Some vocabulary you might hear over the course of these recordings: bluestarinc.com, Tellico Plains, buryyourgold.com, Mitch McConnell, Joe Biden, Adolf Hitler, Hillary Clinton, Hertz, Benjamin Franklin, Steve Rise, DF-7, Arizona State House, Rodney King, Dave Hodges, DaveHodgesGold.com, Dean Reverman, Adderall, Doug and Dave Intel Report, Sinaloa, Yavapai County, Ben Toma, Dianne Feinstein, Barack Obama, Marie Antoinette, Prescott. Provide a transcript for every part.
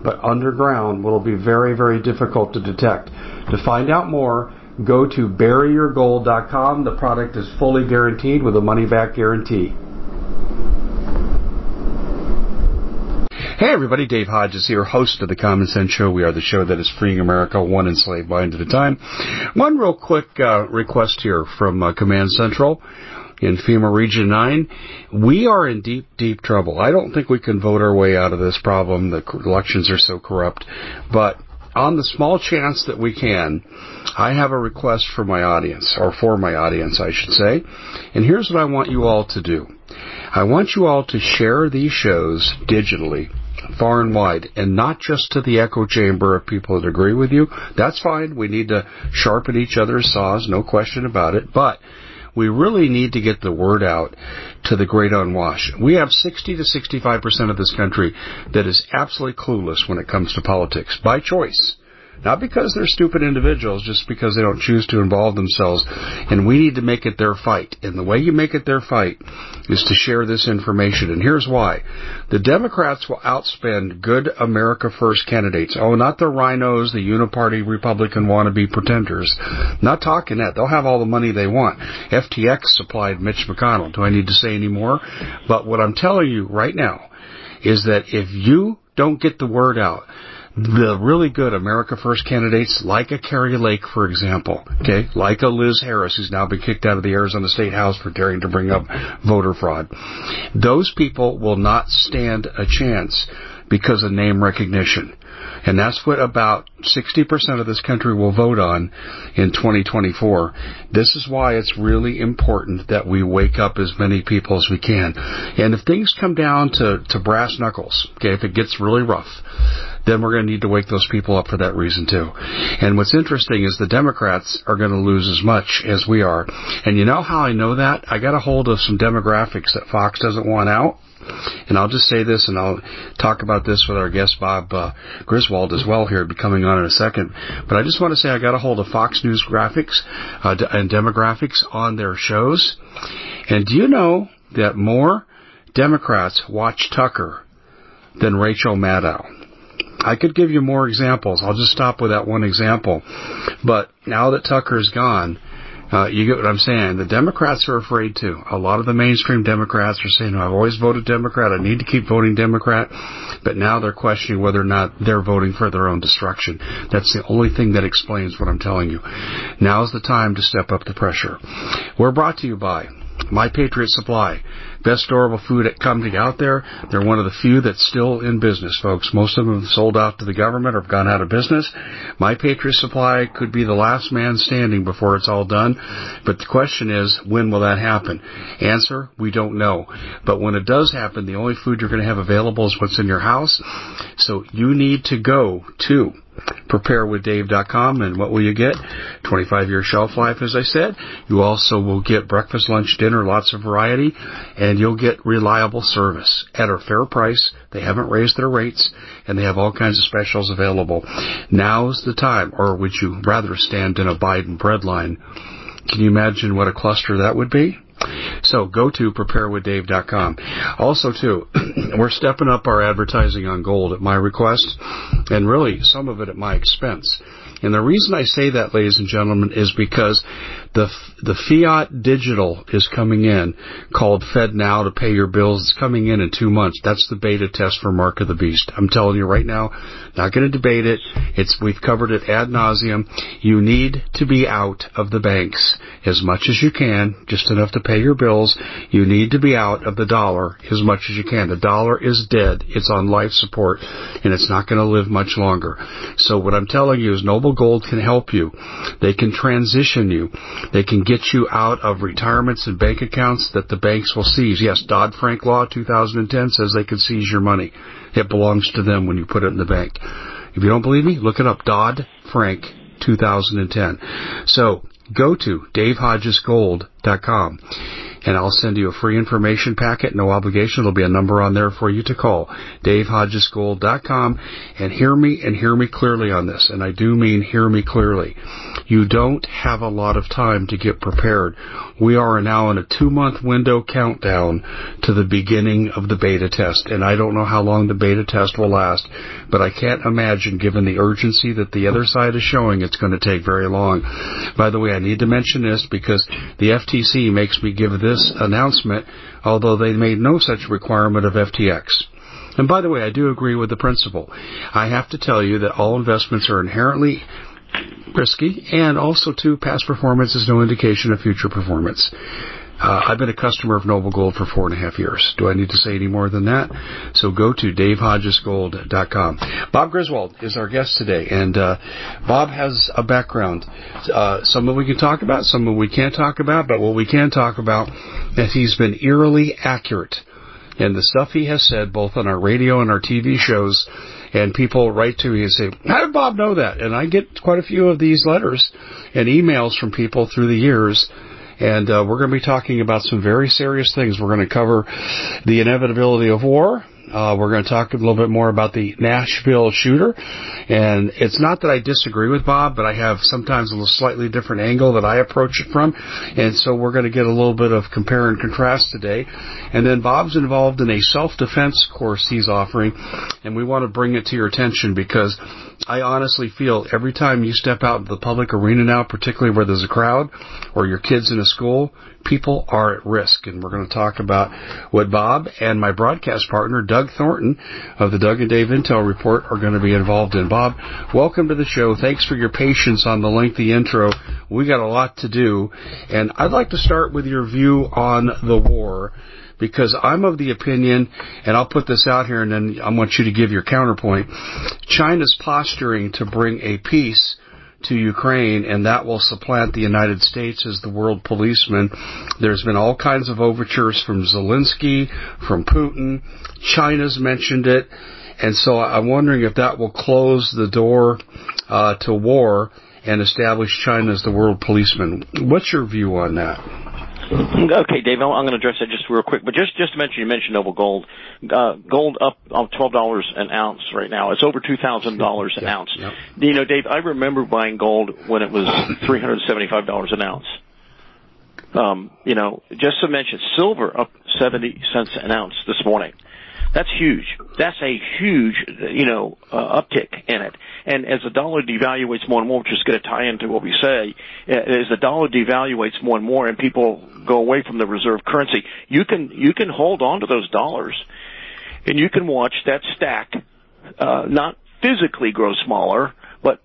but underground will be very, very difficult to detect. To find out more, go to buryyourgold.com. The product is fully guaranteed with a money-back guarantee. Hey everybody, Dave Hodges here, host of The Common Sense Show. We are the show that is freeing America one enslaved mind at a time. One real quick request here from Command Central in FEMA Region 9. We are in deep, deep trouble. I don't think we can vote our way out of this problem. The elections are so corrupt. But on the small chance that we can, I have a request for my audience, or for my audience, I should say. And here's what I want you all to do. I want you all to share these shows digitally, far and wide, and not just to the echo chamber of people that agree with you. That's fine. We need to sharpen each other's saws, no question about it. But we really need to get the word out to the great unwashed. We have 60 to 65% of this country that is absolutely clueless when it comes to politics, by choice. Not because they're stupid individuals, just because they don't choose to involve themselves. And we need to make it their fight. And the way you make it their fight is to share this information. And here's why. The Democrats will outspend good America First candidates. Oh, not the rhinos, the uniparty Republican wannabe pretenders. Not talking that. They'll have all the money they want. FTX supplied Mitch McConnell. Do I need to say any more? But what I'm telling you right now is that if you don't get the word out, the really good America First candidates, like a Carrie Lake, for example, okay, like a Liz Harris, who's now been kicked out of the Arizona State House for daring to bring up voter fraud, those people will not stand a chance because of name recognition. And that's what about 60% of this country will vote on in 2024. This is why it's really important that we wake up as many people as we can. And if things come down to brass knuckles, okay, if it gets really rough, then we're going to need to wake those people up for that reason too. And what's interesting is the Democrats are going to lose as much as we are. And you know how I know that? I got a hold of some demographics that Fox doesn't want out. And I'll just say this, and I'll talk about this with our guest Bob Griswold as well here, coming on in a second. But I just want to say I got a hold of Fox News graphics and demographics on their shows. And do you know that more Democrats watch Tucker than Rachel Maddow? I could give you more examples. I'll just stop with that one example. But now that Tucker's gone, you get what I'm saying. The Democrats are afraid, too. A lot of the mainstream Democrats are saying, I've always voted Democrat. I need to keep voting Democrat. But now they're questioning whether or not they're voting for their own destruction. That's the only thing that explains what I'm telling you. Now's the time to step up the pressure. We're brought to you by My Patriot Supply, best storable food company out there. They're one of the few that's still in business, folks. Most of them have sold out to the government or have gone out of business. My Patriot Supply could be the last man standing before it's all done. But the question is, when will that happen? Answer, we don't know. But when it does happen, the only food you're going to have available is what's in your house. So you need to go to PrepareWithDave.com, and what will you get? 25-year shelf life, as I said. You also will get breakfast, lunch, dinner, lots of variety, and you'll get reliable service at a fair price. They haven't raised their rates, and they have all kinds of specials available. Now's the time, or would you rather stand in a Biden breadline? Can you imagine what a cluster that would be? So go to preparewithdave.com. Also, too, we're stepping up our advertising on gold at my request, and really some of it at my expense. And the reason I say that, ladies and gentlemen, is because The fiat digital is coming in, called FedNow to pay your bills. It's coming in 2 months. That's the beta test for Mark of the Beast. I'm telling you right now, not going to debate it. We've covered it ad nauseum. You need to be out of the banks as much as you can, just enough to pay your bills. You need to be out of the dollar as much as you can. The dollar is dead. It's on life support, and it's not going to live much longer. So what I'm telling you is Noble Gold can help you. They can transition you. They can get you out of retirements and bank accounts that the banks will seize. Yes, Dodd-Frank law 2010 says they can seize your money. It belongs to them when you put it in the bank. If you don't believe me, look it up, Dodd-Frank 2010. So go to DaveHodgesGold.com, and I'll send you a free information packet, no obligation. There'll be a number on there for you to call, DaveHodgesGold.com, and hear me clearly on this, and I do mean hear me clearly. You don't have a lot of time to get prepared. We are now in a 2-month window countdown to the beginning of the beta test, and I don't know how long the beta test will last, but I can't imagine, given the urgency that the other side is showing, it's going to take very long. By the way, I need to mention this because the FTC makes me give this announcement, although they made no such requirement of FTX. And by the way, I do agree with the principle. I have to tell you that all investments are inherently risky, and also, too, past performance is no indication of future performance. I've been a customer of Noble Gold for 4.5 years. Do I need to say any more than that? So go to DaveHodgesGold.com. Bob Griswold is our guest today, and Bob has a background. Some of we can talk about, some of we can't talk about, but what we can talk about is he's been eerily accurate. And the stuff he has said, both on our radio and our TV shows, and people write to me and say, how did Bob know that? And I get quite a few of these letters and emails from people through the years. And we're going to be talking about some very serious things. We're going to cover the inevitability of war. We're going to talk a little bit more about the Nashville shooter. And it's not that I disagree with Bob, but I have sometimes a little slightly different angle that I approach it from. And so we're going to get a little bit of compare and contrast today. And then Bob's involved in a self-defense course he's offering, and we want to bring it to your attention because I honestly feel every time you step out into the public arena now, particularly where there's a crowd or your kids in a school, people are at risk. And we're going to talk about what Bob and my broadcast partner, Doug Thornton of the Doug and Dave Intel Report, are going to be involved in. Bob, welcome to the show. Thanks for your patience on the lengthy intro. We got a lot to do. And I'd like to start with your view on the war, because I'm of the opinion, and I'll put this out here and then I want you to give your counterpoint, China's posturing to bring a peace to Ukraine, and that will supplant the United States as the world policeman. There's been all kinds of overtures from Zelensky, from Putin. China's mentioned it. And so I'm wondering if that will close the door to war and establish China as the world policeman. What's your view on that? Okay, Dave, I'm going to address that just real quick, but just to mention, you mentioned Noble Gold. Gold up on $12 an ounce right now. It's over $2,000 an ounce. Yep. You know, Dave, I remember buying gold when it was $375 an ounce. You know, just to mention, silver up 70 cents an ounce this morning. That's huge. That's a huge, you know, uptick in it. And as the dollar devaluates more and more, which is going to tie into what we say, as the dollar devaluates more and more and people go away from the reserve currency, you can hold on to those dollars and you can watch that stack, not physically grow smaller, but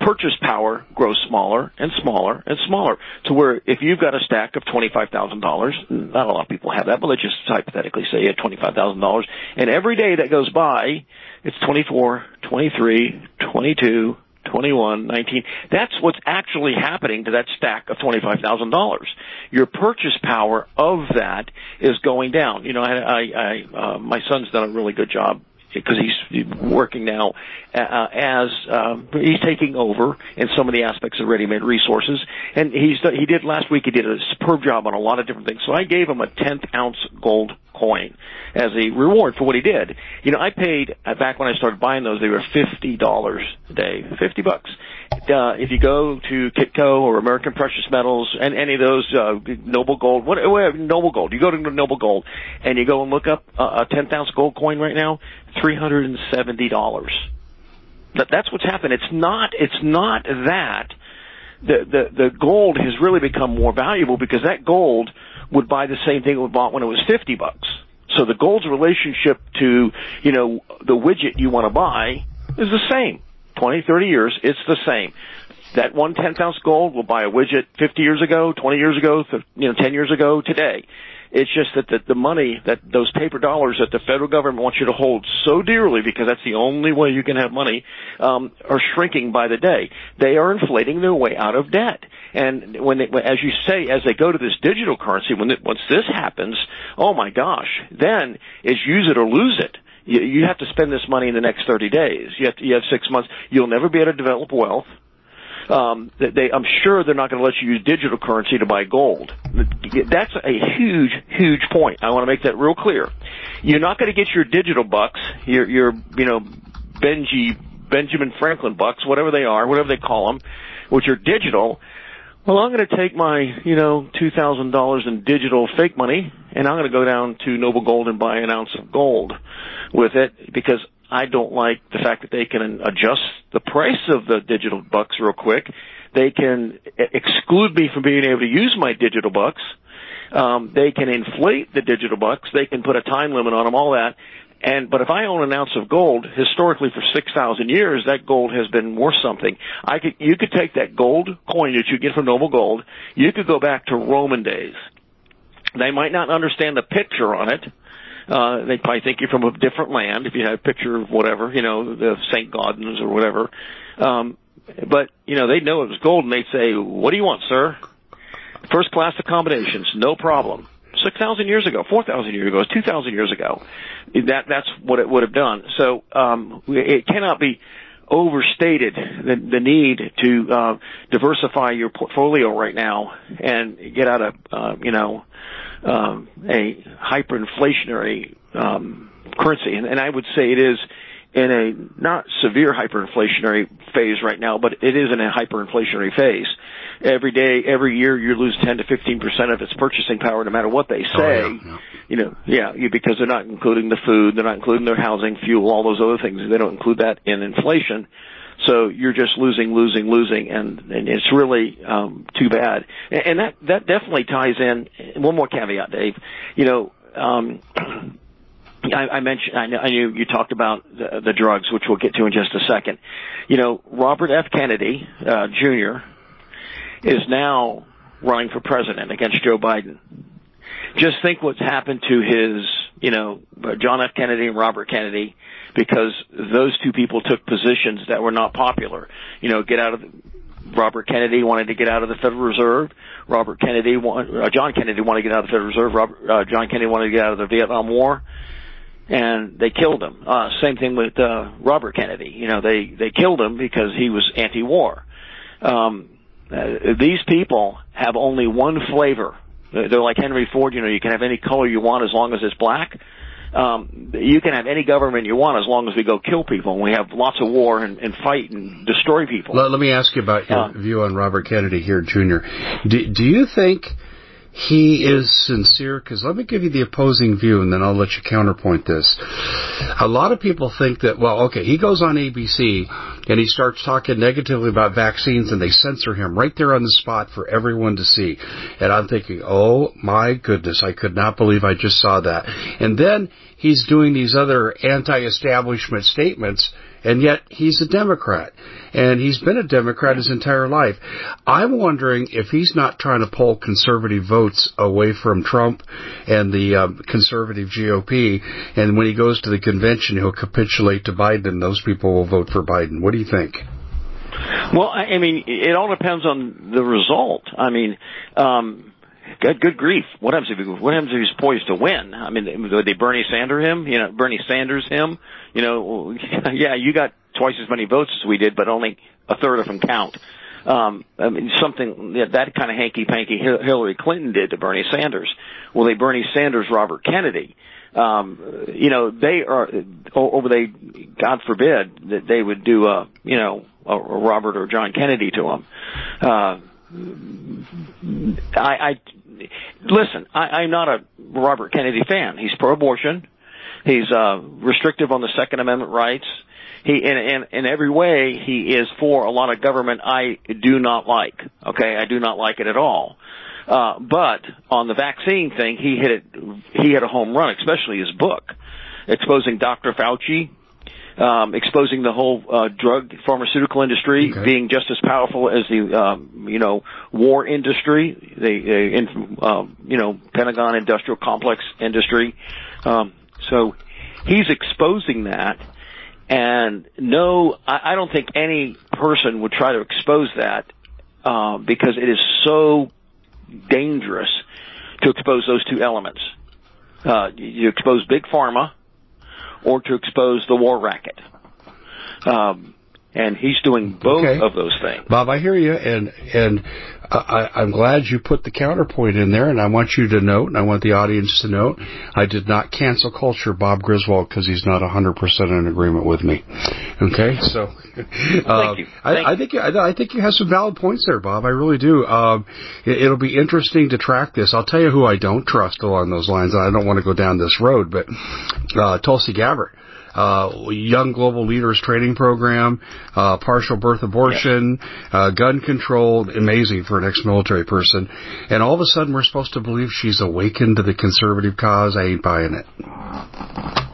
purchase power grows smaller and smaller and smaller, to where if you've got a stack of $25,000, not a lot of people have that, but let's just hypothetically say you have $25,000, and every day that goes by, it's 24, 23, 22, 21, 19. That's what's actually happening to that stack of $25,000. Your purchase power of that is going down. You know, I my son's done a really good job, because he's working now as he's taking over in some of the aspects of ready-made resources, and he did last week. He did a superb job on a lot of different things. So I gave him a 10th ounce gold coin as a reward for what he did. You know, I paid back when I started buying those; they were $50 a day, $50. If you go to Kitco or American Precious Metals and any of those, Noble Gold, Noble Gold, you go to Noble Gold and you go and look up a 10th ounce gold coin right now, $370. That's what's happened. It's not that the gold has really become more valuable because that gold would buy the same thing it would bought when it was $50. So the gold's relationship to, you know, the widget you want to buy is the same. 20, 30 years, it's the same. That 1/10 ounce gold will buy a widget 50 years ago, 20 years ago, 10 years ago, today. It's just that the money, that those paper dollars that the federal government wants you to hold so dearly, because that's the only way you can have money, are shrinking by the day. They are inflating their way out of debt. And when they, as you say, as they go to this digital currency, once this happens, oh my gosh, then it's use it or lose it. You have to spend this money in the next 30 days. You have 6 months. You'll never be able to develop wealth. I'm sure they're not going to let you use digital currency to buy gold. That's a huge, huge point. I want to make that real clear. You're not going to get your digital bucks, your Benjamin Franklin bucks, whatever they are, whatever they call them, which are digital. Well, I'm going to take my, $2,000 in digital fake money, and I'm going to go down to Noble Gold and buy an ounce of gold with it, because I don't like the fact that they can adjust the price of the digital bucks real quick. They can exclude me from being able to use my digital bucks. They can inflate the digital bucks. They can put a time limit on them, all that. But if I own an ounce of gold, historically for 6,000 years, that gold has been worth something. You could take that gold coin that you get from Noble Gold. You could go back to Roman days. They might not understand the picture on it. They probably think you're from a different land if you have a picture of whatever, the St. Gaudens or whatever. But they'd know it was gold, and they'd say, "What do you want, sir?" First class accommodations, no problem. 6,000 years ago, 4,000 years ago, 2,000 years ago. That's what it would have done. So it cannot be overstated, the need to diversify your portfolio right now and get out of, a hyperinflationary currency. And I would say it is in a not severe hyperinflationary phase right now, but it is in a hyperinflationary phase. Every day, every year, you lose 10 to 15% of its purchasing power, no matter what they say. Oh, yeah. Because they're not including the food, they're not including their housing, fuel, all those other things. They don't include that in inflation. So you're just losing, and it's really too bad. And that definitely ties in. One more caveat, Dave. I knew you talked about the drugs, which we'll get to in just a second. Robert F. Kennedy Jr. is now running for president against Joe Biden. Just think what's happened to his, John F. Kennedy and Robert Kennedy, because those two people took positions that were not popular. Robert Kennedy wanted to get out of the Federal Reserve. John Kennedy wanted to get out of the Federal Reserve. John Kennedy wanted to get out of the Vietnam War. And they killed him. Same thing with Robert Kennedy. They killed him because he was anti-war. These people have only one flavor. They're like Henry Ford. You can have any color you want as long as it's black. You can have any government you want as long as we go kill people and we have lots of war and fight and destroy people. Let me ask you about your view on Robert Kennedy here, Jr. Do you think he is sincere? Because let me give you the opposing view, and then I'll let you counterpoint this. A lot of people think that, he goes on ABC, and he starts talking negatively about vaccines, and they censor him right there on the spot for everyone to see. And I'm thinking, oh, my goodness, I could not believe I just saw that. And then he's doing these other anti-establishment statements, and yet he's a Democrat, and he's been a Democrat his entire life. I'm wondering if he's not trying to pull conservative votes away from Trump and the conservative GOP, and when he goes to the convention, he'll capitulate to Biden, and those people will vote for Biden. What do you think? Well, it all depends on the result. Good grief! What happens if he's poised to win? Would they Bernie Sanders him? You got twice as many votes as we did, but only a third of them count. Something that kind of hanky-panky Hillary Clinton did to Bernie Sanders. Will they Bernie Sanders Robert Kennedy? They are, God forbid that they would do a Robert or John Kennedy to him. I'm not a Robert Kennedy fan. He's pro-abortion. He's restrictive on the Second Amendment rights. In every way, he is for a lot of government I do not like. Okay, I do not like it at all. But on the vaccine thing, he hit a home run, especially his book, exposing Dr. Fauci, exposing the whole drug pharmaceutical industry being just as powerful as the war industry, the Pentagon industrial complex industry. So he's exposing that, and I don't think any person would try to expose that because it is so dangerous to expose those two elements. You expose big pharma or to expose the war racket. And he's doing both of those things. Bob, I hear you, and I'm glad you put the counterpoint in there, and I want you to note, and I want the audience to note, I did not cancel culture Bob Griswold because he's not 100% in agreement with me. Okay? So thank you. I think you have some valid points there, Bob. I really do. It'll be interesting to track this. I'll tell you who I don't trust along those lines, and I don't want to go down this road, but Tulsi Gabbard. Young Global Leaders Training Program, partial birth abortion, gun control, amazing for an ex-military person. And all of a sudden we're supposed to believe she's awakened to the conservative cause. I ain't buying it.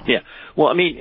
Yeah. Well, I mean,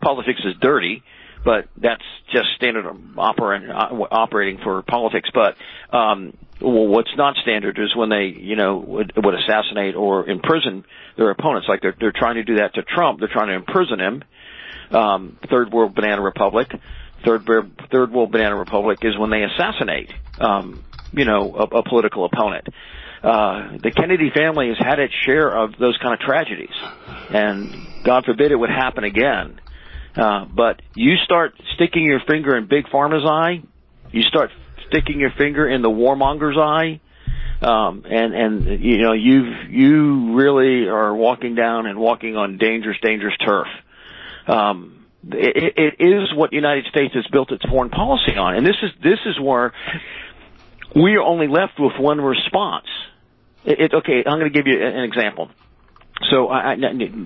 Politics is dirty, but that's just standard operating for politics. But what's not standard is when they, would assassinate or imprison their opponents. Like they're trying to do that to Trump. They're trying to imprison him. Third World Banana Republic. Third World Banana Republic is when they assassinate, a political opponent. The Kennedy family has had its share of those kind of tragedies, and God forbid it would happen again. But you start sticking your finger in Big Pharma's eye, you start sticking your finger in the warmonger's eye, and you know, you really are walking down and walking on dangerous, dangerous turf. It is what the United States has built its foreign policy on, and this is where we are only left with one response. Okay, I'm going to give you an example. So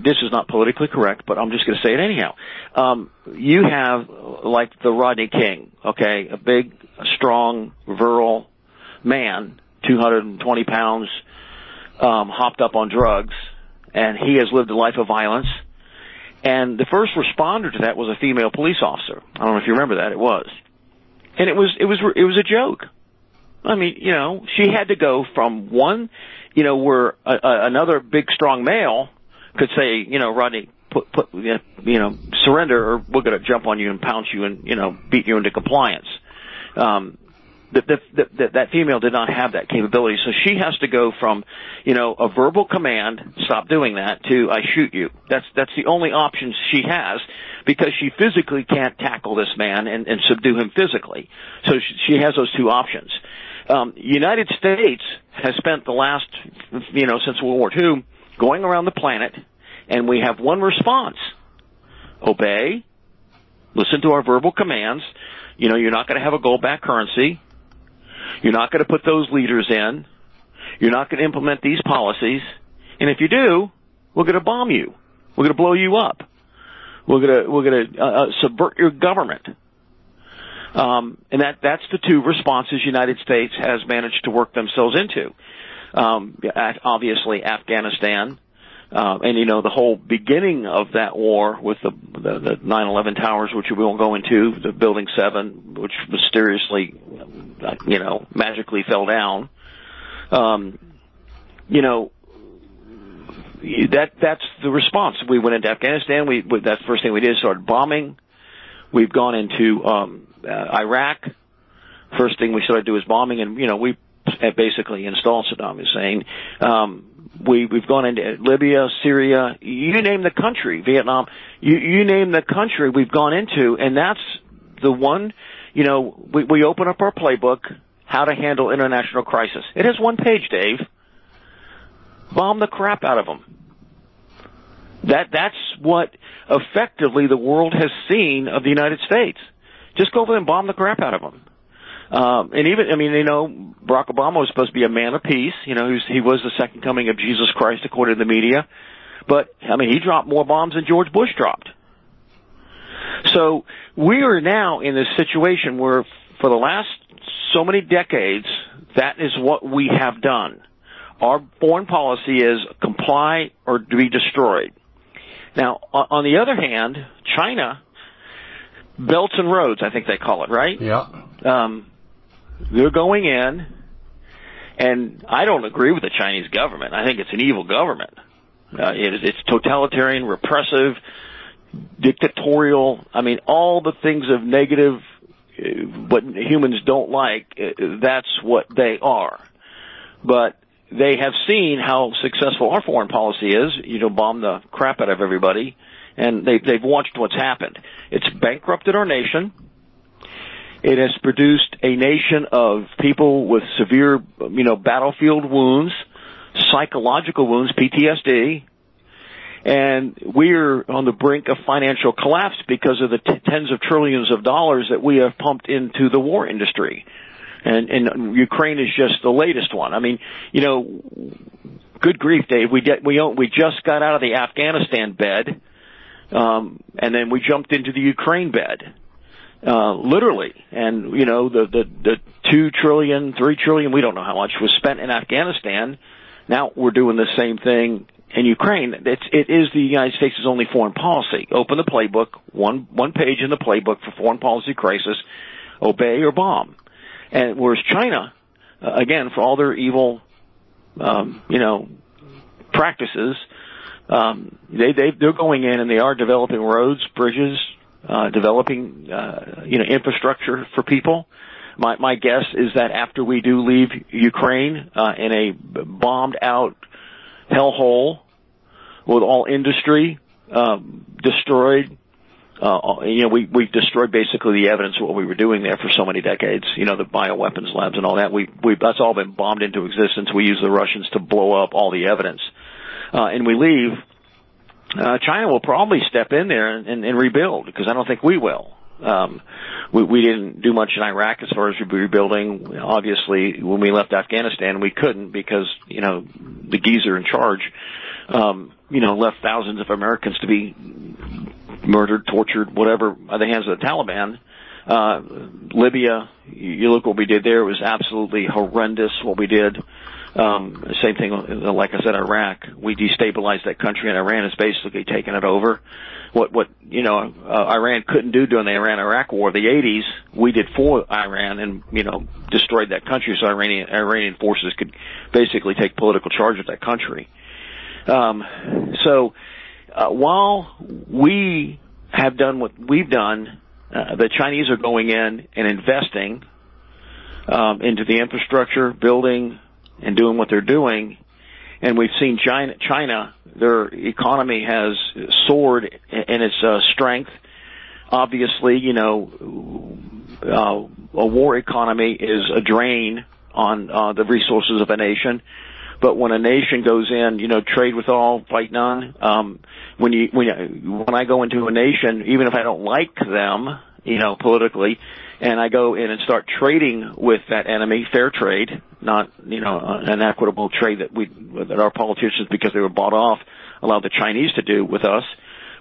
this is not politically correct, but I'm just going to say it anyhow. You have, like, the Rodney King, okay, a big, strong, virile man, 220 pounds, hopped up on drugs, and he has lived a life of violence. And the first responder to that was a female police officer. I don't know if you remember that. It was. And it was a joke. I mean, you know, she had to go from one, you know, where another big strong male could say, you know, Rodney, you know, surrender, or we're going to jump on you and pounce you and, you know, beat you into compliance. That female did not have that capability. So she has to go from, you know, a verbal command, stop doing that, to I shoot you. That's the only option she has, because she physically can't tackle this man and subdue him physically. So she has those two options. United States has spent the last, you know, since World War II, going around the planet, and we have one response. Obey, listen to our verbal commands. You know, you're not going to have a gold-backed currency. You're not going to put those leaders in. You're not going to implement these policies. And if you do, we're going to bomb you. We're going to blow you up. We're going to subvert your government. And that's the two responses United States has managed to work themselves into. Obviously, Afghanistan, and you know, the whole beginning of that war with the 9/11 towers, which we won't go into, the Building 7, which mysteriously, you know, magically fell down. You know, that's the response. We went into Afghanistan. That's the first thing we did, started bombing. We've gone into Iraq. First thing we started to do is bombing, and you know, we basically installed Saddam Hussein. We've gone into Libya, Syria, you name the country, Vietnam, you name the country we've gone into, and that's the one, you know, we open up our playbook, how to handle international crisis. It has one page, Dave. Bomb the crap out of them. That's what effectively the world has seen of the United States. Just go over there and bomb the crap out of them. And even, I mean, you know, Barack Obama was supposed to be a man of peace. You know, he was the second coming of Jesus Christ, according to the media. But, I mean, he dropped more bombs than George Bush dropped. So we are now in this situation where, for the last so many decades, that is what we have done. Our foreign policy is comply or be destroyed. Now, on the other hand, China, Belts and Roads, I think they call it, right? Yeah. They're going in, and I don't agree with the Chinese government. I think it's an evil government. It's totalitarian, repressive, dictatorial. I mean, all the things of negative, what humans don't like, that's what they are. But they have seen how successful our foreign policy is. You know, bomb the crap out of everybody, and they've watched what's happened. It's bankrupted our nation. It has produced a nation of people with severe, you know, battlefield wounds, psychological wounds, PTSD, and we're on the brink of financial collapse because of the tens of trillions of dollars that we have pumped into the war industry. And Ukraine is just the latest one. I mean, you know, good grief, Dave. We just got out of the Afghanistan bed, and then we jumped into the Ukraine bed. Literally. And, you know, the $2 trillion, $3 trillion, we don't know how much was spent in Afghanistan. Now we're doing the same thing in Ukraine. It is the United States' only foreign policy. Open the playbook, one page in the playbook for foreign policy crisis, obey or bomb. And whereas China, again, for all their evil, you know, practices, they're going in and they are developing roads, bridges, developing, you know, infrastructure for people. My guess is that after we do leave Ukraine in a bombed-out hellhole with all industry destroyed, we've destroyed basically the evidence of what we were doing there for so many decades. You know, the bioweapons labs and all that. That's all been bombed into existence. We use the Russians to blow up all the evidence, and we leave. China will probably step in there and rebuild, because I don't think we will. We didn't do much in Iraq as far as rebuilding. Obviously, when we left Afghanistan, we couldn't, because, you know, the geezer in charge, left thousands of Americans to be murdered, tortured, whatever, by the hands of the Taliban. Libya, you look what we did there. It was absolutely horrendous what we did. Same thing, like I said, Iraq. We destabilized that country, and Iran has basically taken it over. What Iran couldn't do during the Iran-Iraq war, the 80s, we did for Iran and, destroyed that country so Iranian forces could basically take political charge of that country. So while we have done what we've done, the Chinese are going in and investing into the infrastructure, building, and doing what they're doing, and we've seen China, their economy has soared in its strength. Obviously, a war economy is a drain on the resources of a nation. But when a nation goes in, trade with all, fight none. When I go into a nation, even if I don't like them, politically, and I go in and start trading with that enemy, fair trade, not, an equitable trade that our politicians, because they were bought off, allowed the Chinese to do with us.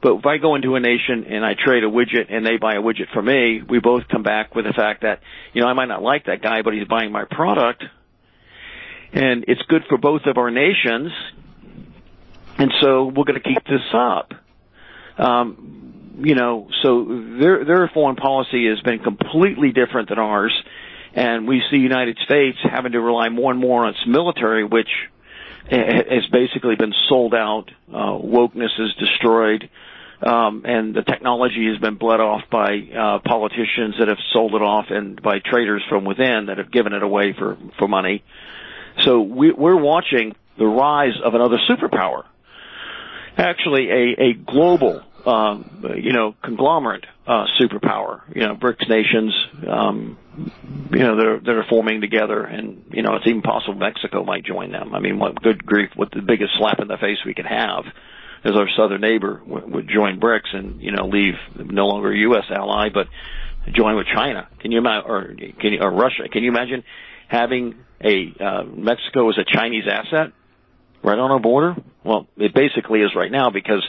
But if I go into a nation and I trade a widget and they buy a widget from me, we both come back with the fact that, I might not like that guy, but he's buying my product. And it's good for both of our nations. And so we're going to keep this up. So their foreign policy has been completely different than ours, and we see United States having to rely more and more on its military, which has basically been sold out. Wokeness is destroyed, and the technology has been bled off by politicians that have sold it off, and by traders from within that have given it away for money. So we're watching the rise of another superpower, actually a global conglomerate superpower, BRICS nations, that are forming together, and it's even possible Mexico might join them. I mean, what good grief, what the biggest slap in the face we could have is our southern neighbor would join BRICS and leave no longer a U.S. ally, but join with China. Or Russia? Can you imagine having Mexico as a Chinese asset? Right on our border? Well, it basically is right now, because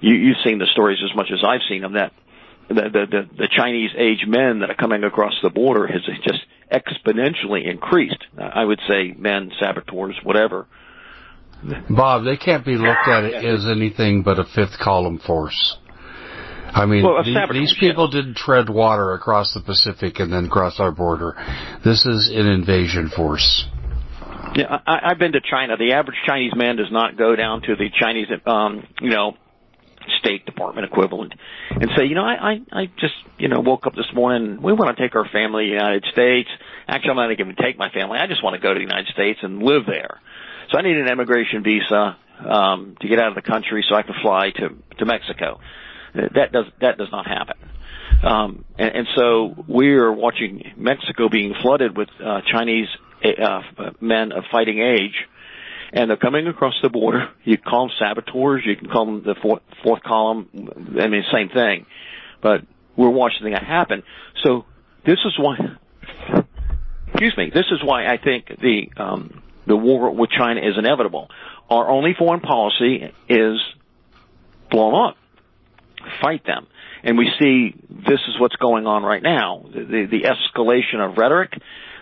you've seen the stories as much as I've seen of that. The Chinese-aged men that are coming across the border has just exponentially increased. I would say men, saboteurs, whatever. Bob, they can't be looked at as anything but a fifth column force. I mean, these people didn't tread water across the Pacific and then cross our border. This is an invasion force. Yeah, I've been to China. The average Chinese man does not go down to the Chinese, State Department equivalent and say, I just, woke up this morning. We want to take our family to the United States. Actually, I'm not going to take my family. I just want to go to the United States and live there. So I need an immigration visa to get out of the country so I can fly to Mexico. That does not happen. And so we are watching Mexico being flooded with Chinese men of fighting age, and they're coming across the border. You call them saboteurs, you can call them the fourth column. I mean, same thing. But we're watching that happen. So this is why, this is why I think the war with China is inevitable. Our only foreign policy is blown up. Fight them. And we see this is what's going on right now. The escalation of rhetoric,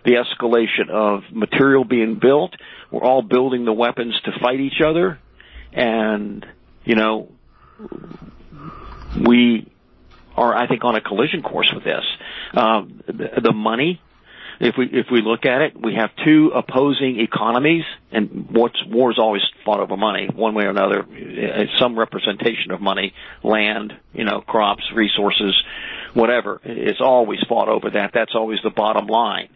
the escalation of material being built. We're all building the weapons to fight each other. And, we are, I think, on a collision course with this. The money, if we look at it, we have two opposing economies, and war's always fought over money, one way or another, some representation of money, land, crops, resources, whatever. It's always fought over that. That's always the bottom line.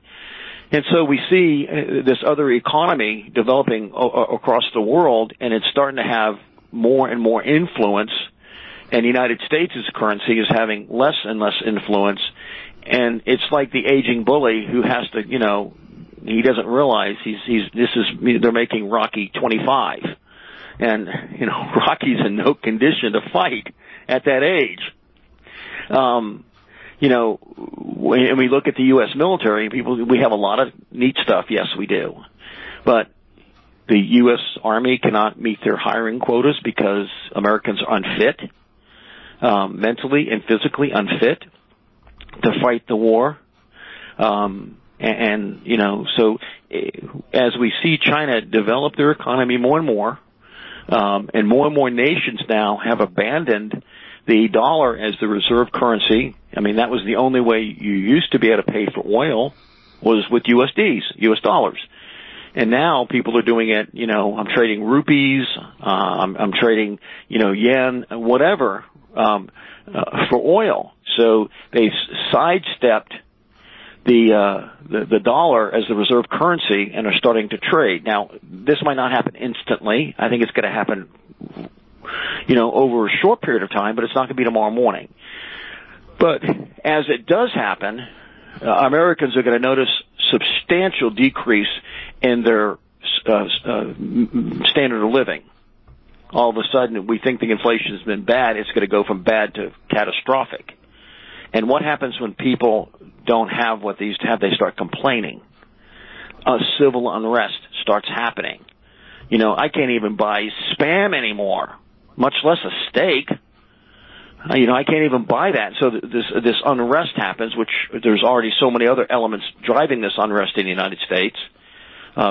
And so we see this other economy developing across the world, and it's starting to have more and more influence, and the United States' currency is having less and less influence. And it's like the aging bully who has to, you know, he doesn't realize they're making Rocky 25. And, you know, Rocky's in no condition to fight at that age. You know, when we look at the U.S. military, we have a lot of neat stuff. Yes, we do. But the U.S. Army cannot meet their hiring quotas because Americans are unfit, mentally and physically unfit to fight the war. And, you know, so as we see China develop their economy more and more, and more nations now have abandoned the dollar as the reserve currency. I mean, that was the only way you used to be able to pay for oil was with USDs, US dollars. And now people are doing it, you know, I'm trading rupees, I'm trading, you know, yen, whatever, for oil. So they sidestepped the dollar as the reserve currency and are starting to trade. Now, this might not happen instantly. I think it's going to happen, you know, over a short period of time, but it's not going to be tomorrow morning. But as it does happen, Americans are going to notice substantial decrease in their standard of living. All of a sudden, we think the inflation has been bad. It's going to go from bad to catastrophic. And what happens when people don't have what they used to have? They start complaining. Civil unrest starts happening. You know, I can't even buy Spam anymore, much less a steak. You know, I can't even buy that. So this unrest happens, which there's already so many other elements driving this unrest in the United States,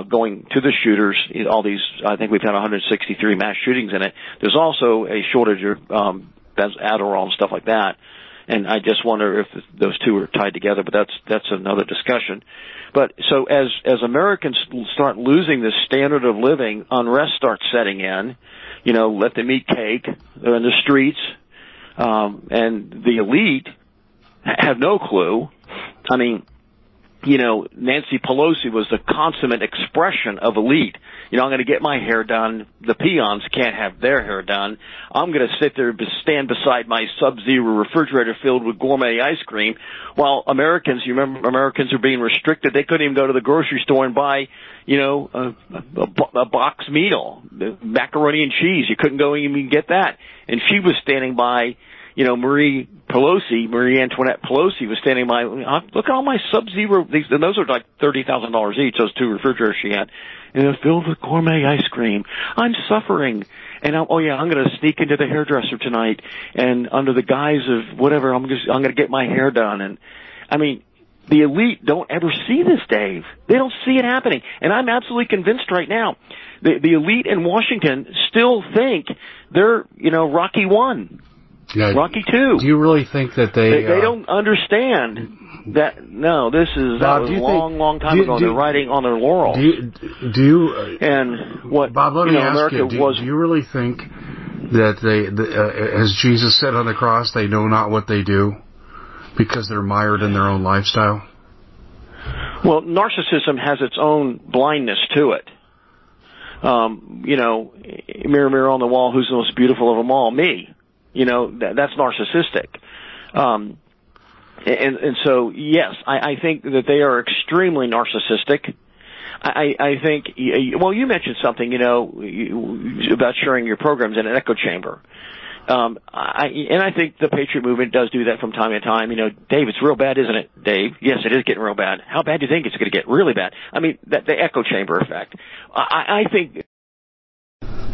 going to the shooters, all these, I think we've had 163 mass shootings in it. There's also a shortage of Adderall and stuff like that. And I just wonder if those two are tied together, but that's another discussion. But so as Americans start losing this standard of living, unrest starts setting in. You know, let them eat cake. They're in the streets. And the elite have no clue. I mean, you know, Nancy Pelosi was the consummate expression of elite. You know, I'm going to get my hair done. The peons can't have their hair done. I'm going to sit there and stand beside my Sub-Zero refrigerator filled with gourmet ice cream. While Americans, you remember, Americans are being restricted. They couldn't even go to the grocery store and buy, you know, a box meal, macaroni and cheese. You couldn't go even get that. And she was standing by. You know, Marie Antoinette Pelosi was standing by, look at all my Sub-Zero, and those are like $30,000 each, those two refrigerators she had, and they're filled with gourmet ice cream. I'm suffering, and I'm going to sneak into the hairdresser tonight, and under the guise of whatever, I'm going to get my hair done. And I mean, the elite don't ever see this, Dave. They don't see it happening. And I'm absolutely convinced right now, the elite in Washington still think they're, you know, Rocky One. Yeah, Rocky II. Do you really think that they don't understand that? No, that was a long time ago. They're riding on their laurels. Bob? Let me ask America you. Do you really think that they, as Jesus said on the cross, they know not what they do because they're mired in their own lifestyle? Well, narcissism has its own blindness to it. You know, mirror, mirror on the wall, who's the most beautiful of them all? Me. You know, that's narcissistic. And so, yes, I think that they are extremely narcissistic. I think, well, you mentioned something, you know, about sharing your programs in an echo chamber. I think the Patriot Movement does do that from time to time. You know, Dave, it's real bad, isn't it, Dave? Yes, it is getting real bad. How bad do you think it's going to get? Really bad. I mean, the echo chamber effect. I think...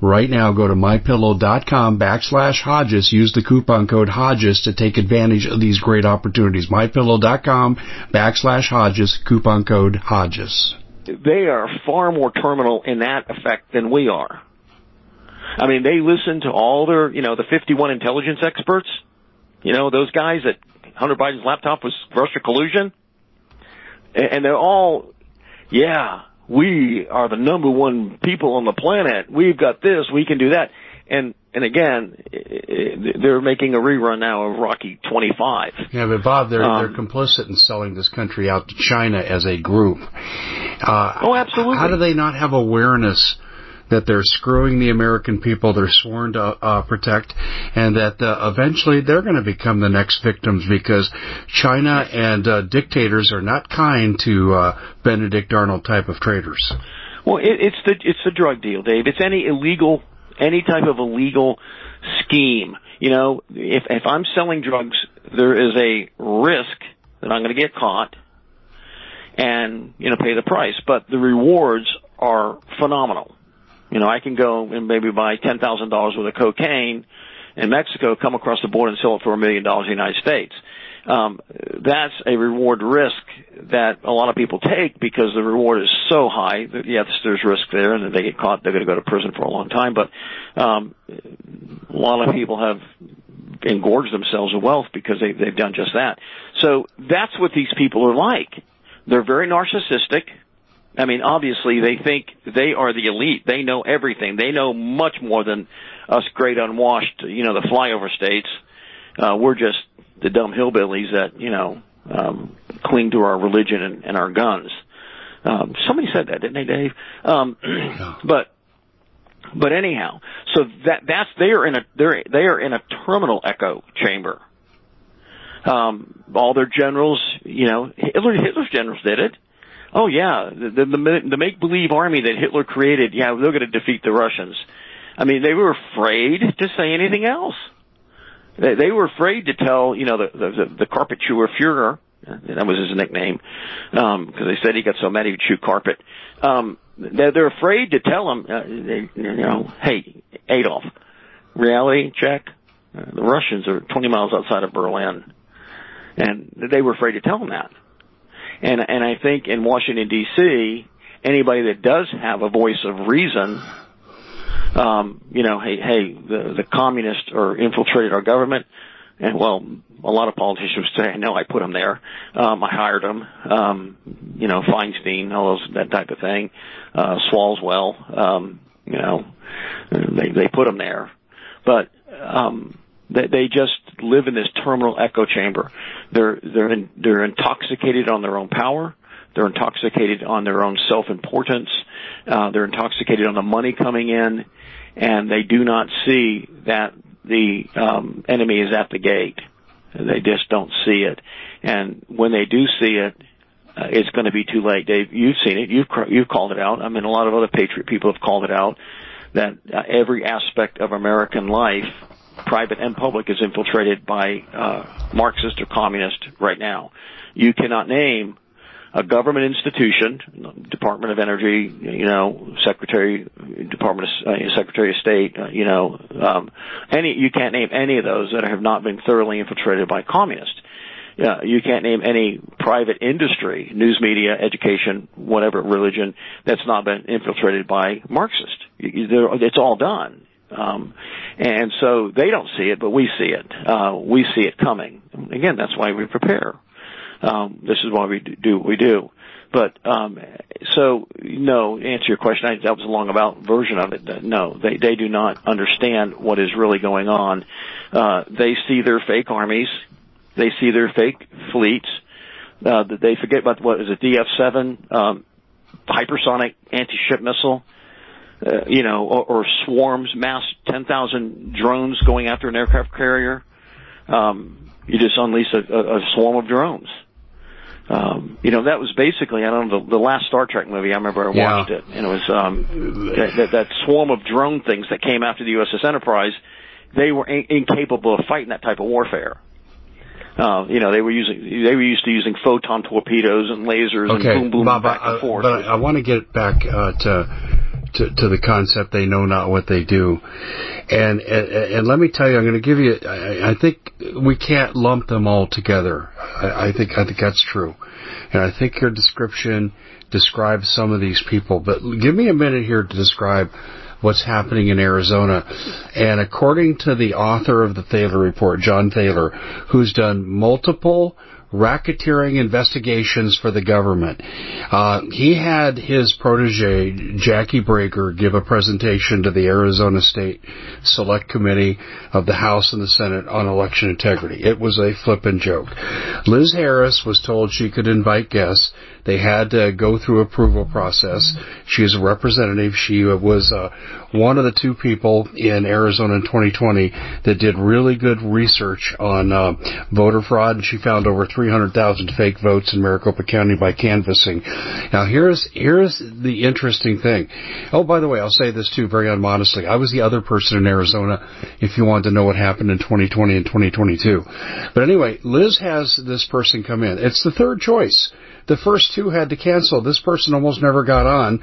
right now go to mypillow.com/Hodges. Use the coupon code Hodges to take advantage of these great opportunities. mypillow.com/Hodges, coupon code Hodges. They are far more terminal in that effect than we are. I mean, they listen to all their, you know, the 51 intelligence experts, you know, those guys that Hunter Biden's laptop was Russia collusion. And they're all, yeah, we are the number one people on the planet. We've got this. We can do that. And again, they're making a rerun now of Rocky 25. Yeah, but Bob, they're complicit in selling this country out to China as a group. Oh, absolutely. How do they not have awareness that they're screwing the American people they're sworn to protect, and that eventually they're going to become the next victims, because China and dictators are not kind to Benedict Arnold type of traitors? Well, it's the drug deal, Dave. It's any type of illegal scheme. You know, if I'm selling drugs, there is a risk that I'm going to get caught and, you know, pay the price. But the rewards are phenomenal. You know, I can go and maybe buy $10,000 worth of cocaine in Mexico, come across the border and sell it for $1 million in the United States. That's a reward risk that a lot of people take because the reward is so high that, yes, there's risk there, and if they get caught, they're going to go to prison for a long time. But a lot of people have engorged themselves of wealth because they've done just that. So that's what these people are like. They're very narcissistic. I mean, obviously, they think they are the elite. They know everything. They know much more than us great unwashed, you know, the flyover states. We're just the dumb hillbillies that, you know, cling to our religion and our guns. Somebody said that, didn't they, Dave? But anyhow, so that's they are in a terminal echo chamber. All their generals, you know, Hitler's generals did it. Oh yeah, the make-believe army that Hitler created. Yeah, they're going to defeat the Russians. I mean, they were afraid to say anything else. They were afraid to tell, you know, the carpet chewer Fuhrer, that was his nickname, because they said he got so mad he would chew carpet. They're afraid to tell him, you know, hey, Adolf, reality check. The Russians are 20 miles outside of Berlin, and they were afraid to tell him that. And I think in Washington D.C., anybody that does have a voice of reason. You know, hey, the communists are infiltrated our government, and well, a lot of politicians say, no, I put them there, I hired them, you know, Feinstein, all those, that type of thing, Swalswell, you know, they put them there, but they just live in this terminal echo chamber. They're intoxicated on their own power. They're intoxicated on their own self-importance. They're intoxicated on the money coming in, and they do not see that the enemy is at the gate. They just don't see it. And when they do see it, it's going to be too late. Dave, you've seen it. You've called it out. I mean, a lot of other patriot people have called it out, that every aspect of American life, private and public, is infiltrated by Marxist or communist right now. You cannot name a government institution, Department of Energy, you know, Secretary of State, you know, you can't name any of those that have not been thoroughly infiltrated by communists. You can't name any private industry, news media, education, whatever, religion, that's not been infiltrated by Marxists. It's all done. And so they don't see it, but we see it. We see it coming. Again, that's why we prepare. This is why we do what we do. But, so, no, to answer your question, that was a long-about version of it. No, they do not understand what is really going on. They see their fake armies. They see their fake fleets. They forget about, what is it, DF-7, hypersonic anti-ship missile, you know, or swarms, mass 10,000 drones going after an aircraft carrier. You just unleash a swarm of drones. You know, that was basically, I don't know, the last Star Trek movie. I remember I watched it, and it was that swarm of drone things that came after the USS Enterprise. They were incapable of fighting that type of warfare. You know, they were used to using photon torpedoes and lasers and boom, Bob, back and forth. But I want to get back to the concept they know not what they do. And let me tell you, I'm going to give you, I think we can't lump them all together. I think that's true. And I think your description describes some of these people. But give me a minute here to describe what's happening in Arizona. And according to the author of the Thaler Report, John Thaler, who's done multiple racketeering investigations for the government. He had his protege, Jackie Braker, give a presentation to the Arizona State Select Committee of the House and the Senate on election integrity. It was a flippin' joke. Liz Harris was told she could invite guests. They had to go through approval process. She is a representative. She was one of the two people in Arizona in 2020 that did really good research on voter fraud, and she found over 300,000 fake votes in Maricopa County by canvassing. Now, here's the interesting thing. Oh, by the way, I'll say this, too, very unmodestly. I was the other person in Arizona, if you wanted to know what happened in 2020 and 2022. But anyway, Liz has this person come in. It's the third choice. The first two had to cancel. This person almost never got on.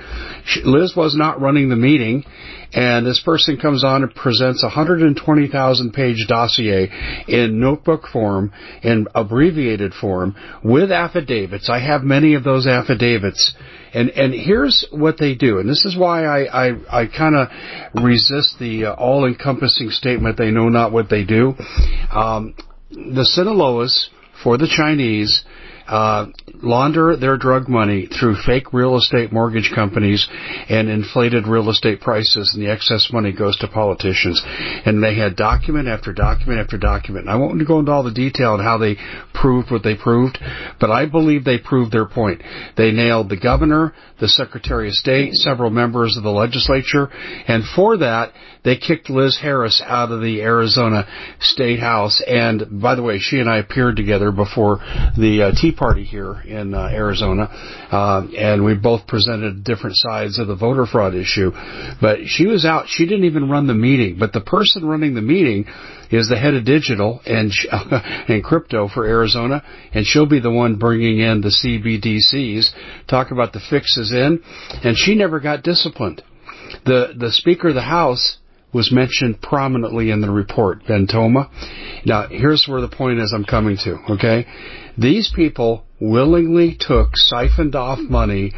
Liz was not running the meeting, and this person comes on and presents a 120,000-page dossier in notebook form, in abbreviated form, with affidavits. I have many of those affidavits. And here's what they do, and this is why I kind of resist the all-encompassing statement, they know not what they do. The Sinaloas, for the Chinese, launder their drug money through fake real estate mortgage companies and inflated real estate prices, and the excess money goes to politicians. And they had document after document after document. And I won't go into all the detail on how they proved what they proved, but I believe they proved their point. They nailed the governor, the Secretary of State, several members of the legislature, and for that, they kicked Liz Harris out of the Arizona State House. And, by the way, she and I appeared together before the Tea Party here in Arizona, and we both presented different sides of the voter fraud issue. But she was out. She didn't even run the meeting. But the person running the meeting is the head of digital and crypto for Arizona, and she'll be the one bringing in the CBDCs, talk about the fixes in, and she never got disciplined. The Speaker of the House was mentioned prominently in the report, Ben Toma. Now, here's where the point is I'm coming to, okay? These people willingly siphoned off money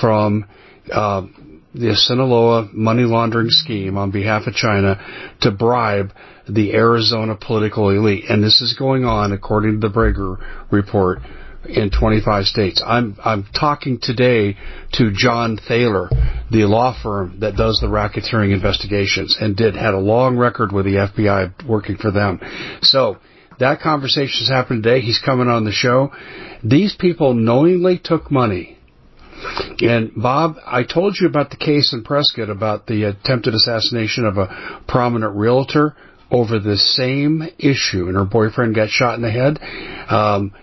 from the Sinaloa money laundering scheme on behalf of China to bribe the Arizona political elite. And this is going on, according to the Brager report, in 25 states. I'm talking today to John Thaler, the law firm that does the racketeering investigations, and had a long record with the FBI working for them. So that conversation has happened today. He's coming on the show. These people knowingly took money. And, Bob, I told you about the case in Prescott about the attempted assassination of a prominent realtor over the same issue, and her boyfriend got shot in the head.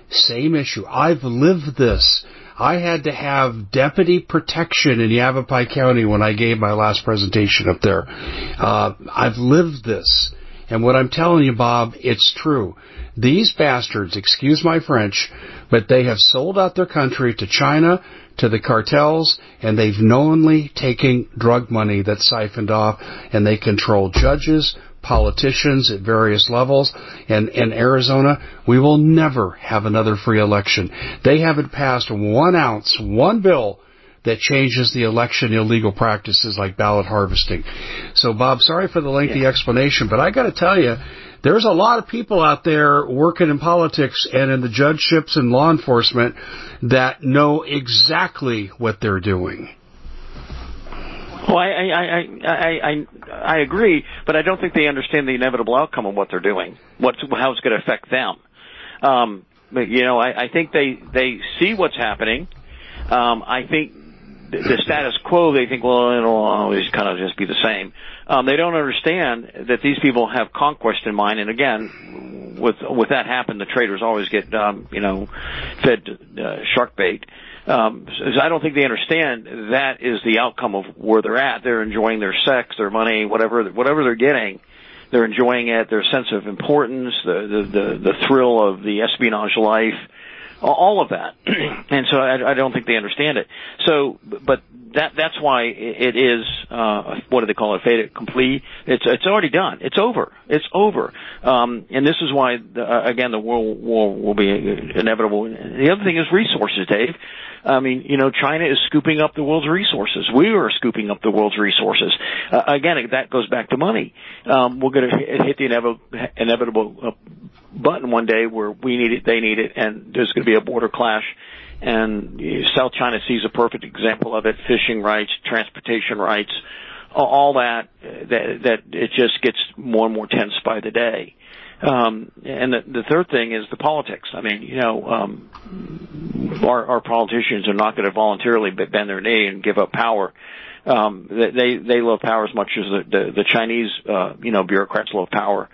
Same issue. I've lived this. I had to have deputy protection in Yavapai County when I gave my last presentation up there. I've lived this. And what I'm telling you, Bob, it's true. These bastards, excuse my French, but they have sold out their country to China, to the cartels, and they've knowingly taken drug money that's siphoned off, and they control judges, politicians at various levels, and in Arizona, we will never have another free election. They haven't passed one bill that changes the election illegal practices like ballot harvesting. So, Bob, sorry for the lengthy explanation, but I got to tell you, there's a lot of people out there working in politics and in the judgeships and law enforcement that know exactly what they're doing. Well, I agree, but I don't think they understand the inevitable outcome of what they're doing, how it's going to affect them. But, you know, I think they see what's happening. I think the status quo, they think, well, it'll always kind of just be the same. They don't understand that these people have conquest in mind, and again, with that happen, the traders always get, fed shark bait. So I don't think they understand that is the outcome of where they're at. They're enjoying their sex, their money, whatever they're getting. They're enjoying it. Their sense of importance, the thrill of the espionage life, all of that. And so I don't think they understand it. So, but that's why it is, what do they call it, fait accompli? It's already done. It's over. And this is why, again, the world war will be inevitable. The other thing is resources, Dave. I mean, you know, China is scooping up the world's resources. We are scooping up the world's resources. Again, that goes back to money. We're going to hit the inevitable button one day where we need it, they need it, and there's going to be a border clash. And South China Sea is a perfect example of it: fishing rights, transportation rights, all that it just gets more and more tense by the day. And the third thing is the politics. I mean, you know, our politicians are not going to voluntarily bend their knee and give up power. They love power as much as the Chinese, you know, bureaucrats love power.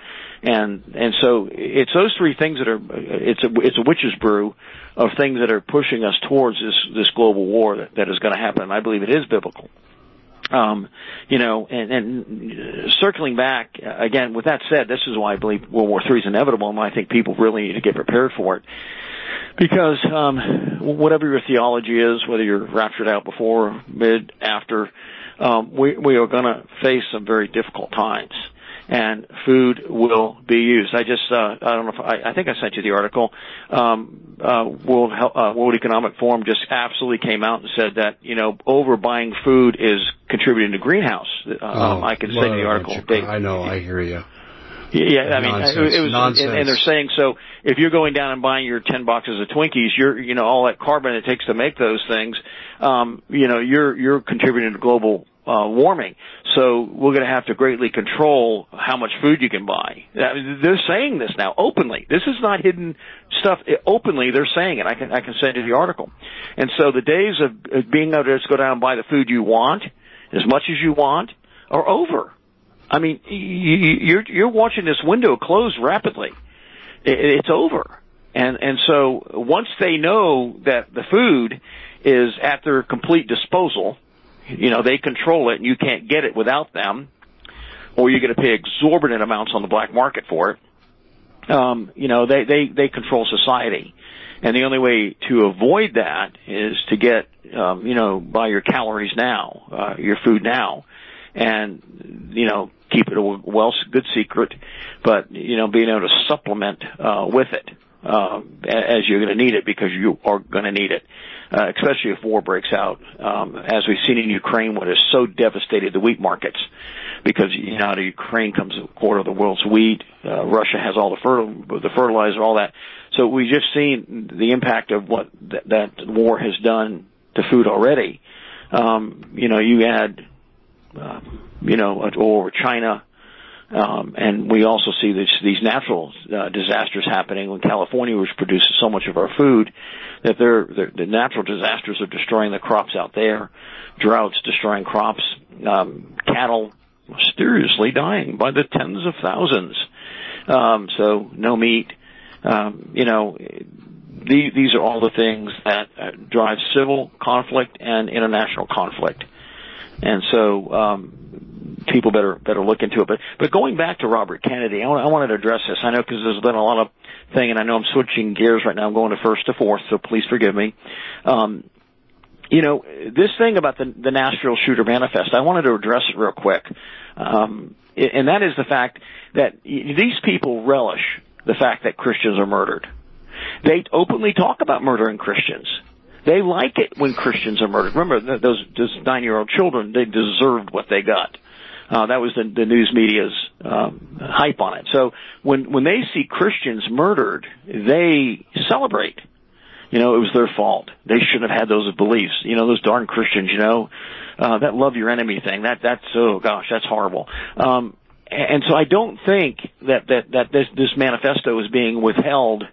And so it's those three things that are, it's a witch's brew of things that are pushing us towards this global war that is going to happen. I believe it is biblical. You know, and circling back again. With that said, this is why I believe World War III is inevitable, and I think people really need to get prepared for it. Because whatever your theology is, whether you're raptured out before, mid, after, we are going to face some very difficult times. And food will be used. I just, I don't know if I think I sent you the article. World Economic Forum just absolutely came out and said that, you know, overbuying food is contributing to greenhouse. I can send you the article. I know, I hear you. Yeah, I mean, nonsense. It was nonsense. And they're saying, so if you're going down and buying your 10 boxes of Twinkies, you know, all that carbon it takes to make those things, you know, you're contributing to global warming. So we're going to have to greatly control how much food you can buy. They're saying this now openly. This is not hidden stuff. Openly, they're saying it. I can send you the article. And so the days of being able to just go down and buy the food you want, as much as you want, are over. I mean, you're watching this window close rapidly. It's over. And so once they know that the food is at their complete disposal, you know, they control it and you can't get it without them, or you're going to pay exorbitant amounts on the black market for it. You know, they control society. And the only way to avoid that is to get, you know, buy your calories now, your food now, and, you know, keep it a good secret, but, you know, being able to supplement, with it, as you're going to need it, because you are going to need it. Especially if war breaks out, as we've seen in Ukraine, what has so devastated the wheat markets, because you know out of Ukraine comes a quarter of the world's wheat. Russia has all the fertilizer, all that. So we've just seen the impact of what that war has done to food already. You know, you add, you know, or China. And we also see these natural disasters happening when California, which produces so much of our food, that the natural disasters are destroying the crops out there, droughts destroying crops, cattle mysteriously dying by the tens of thousands. So no meat. You know, these are all the things that drive civil conflict and international conflict. And so people better look into it. But going back to Robert Kennedy, I wanted to address this. I know because there's been a lot of thing, and I know I'm switching gears right now. I'm going to first to fourth, so please forgive me. You know, this thing about the Nashville Shooter Manifest, I wanted to address it real quick. And that is the fact that these people relish the fact that Christians are murdered. They openly talk about murdering Christians. They like it when Christians are murdered. Remember, those 9-year-old children, they deserved what they got. That was the news media's hype on it. So when they see Christians murdered, they celebrate. You know, it was their fault. They shouldn't have had those beliefs. You know, those darn Christians, you know, that love your enemy thing. That's, oh gosh, that's horrible. And so I don't think that this manifesto is being withheld,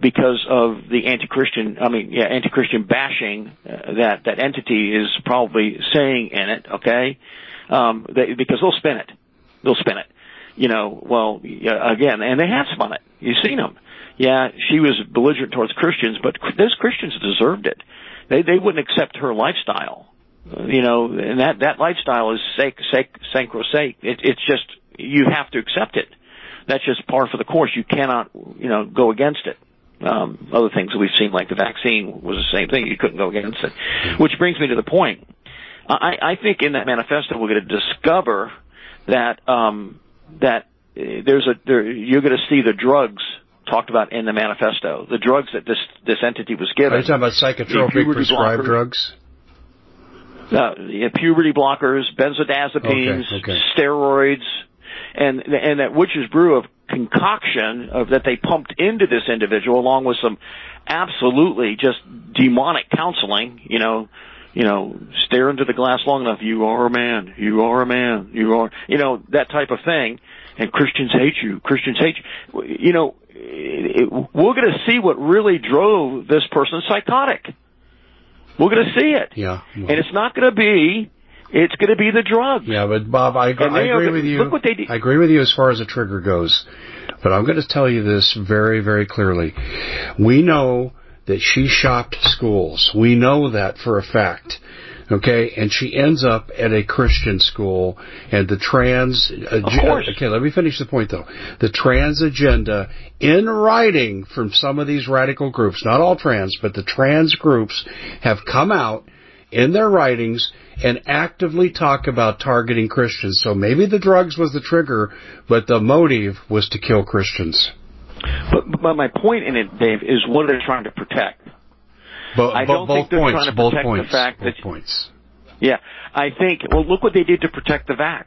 because of the anti-Christian bashing that entity is probably saying in it, okay? Because they'll spin it. You know, well, again, and they have spun it. You've seen them. Yeah, she was belligerent towards Christians, but those Christians deserved it. They wouldn't accept her lifestyle. You know, and that lifestyle is sacrosanct. It's just, you have to accept it. That's just par for the course. You cannot, you know, go against it. other things that we've seen, like the vaccine, was the same thing. You couldn't go against it. Which brings me to the point. I think in that manifesto we're going to discover that you're going to see the drugs talked about in the manifesto, the drugs that this entity was given. Are you talking about psychotropic prescribed drugs? Puberty blockers, benzodiazepines, steroids, and that witch's brew of concoction that they pumped into this individual, along with some absolutely just demonic counseling. You know, stare into the glass long enough, you are a man, you are a man, you are, that type of thing. And Christians hate you, Christians hate you. You know, we're going to see what really drove this person psychotic. We're going to see it. Yeah. Well. And it's going to be the drugs. Yeah, but Bob, I agree with you. Look what they do. I agree with you as far as the trigger goes. But I'm going to tell you this very, very clearly. We know that she shopped schools. We know that for a fact. Okay, and she ends up at a Christian school, and the trans... Okay, let me finish the point, though. The trans agenda, in writing from some of these radical groups, not all trans, but the trans groups have come out in their writings and actively talk about targeting Christians. So maybe the drugs was the trigger, but the motive was to kill Christians. But my point in it, Dave, is what are they trying to protect? I don't think they're trying to protect the fact that. Yeah, I think, well, look what they did to protect the vax.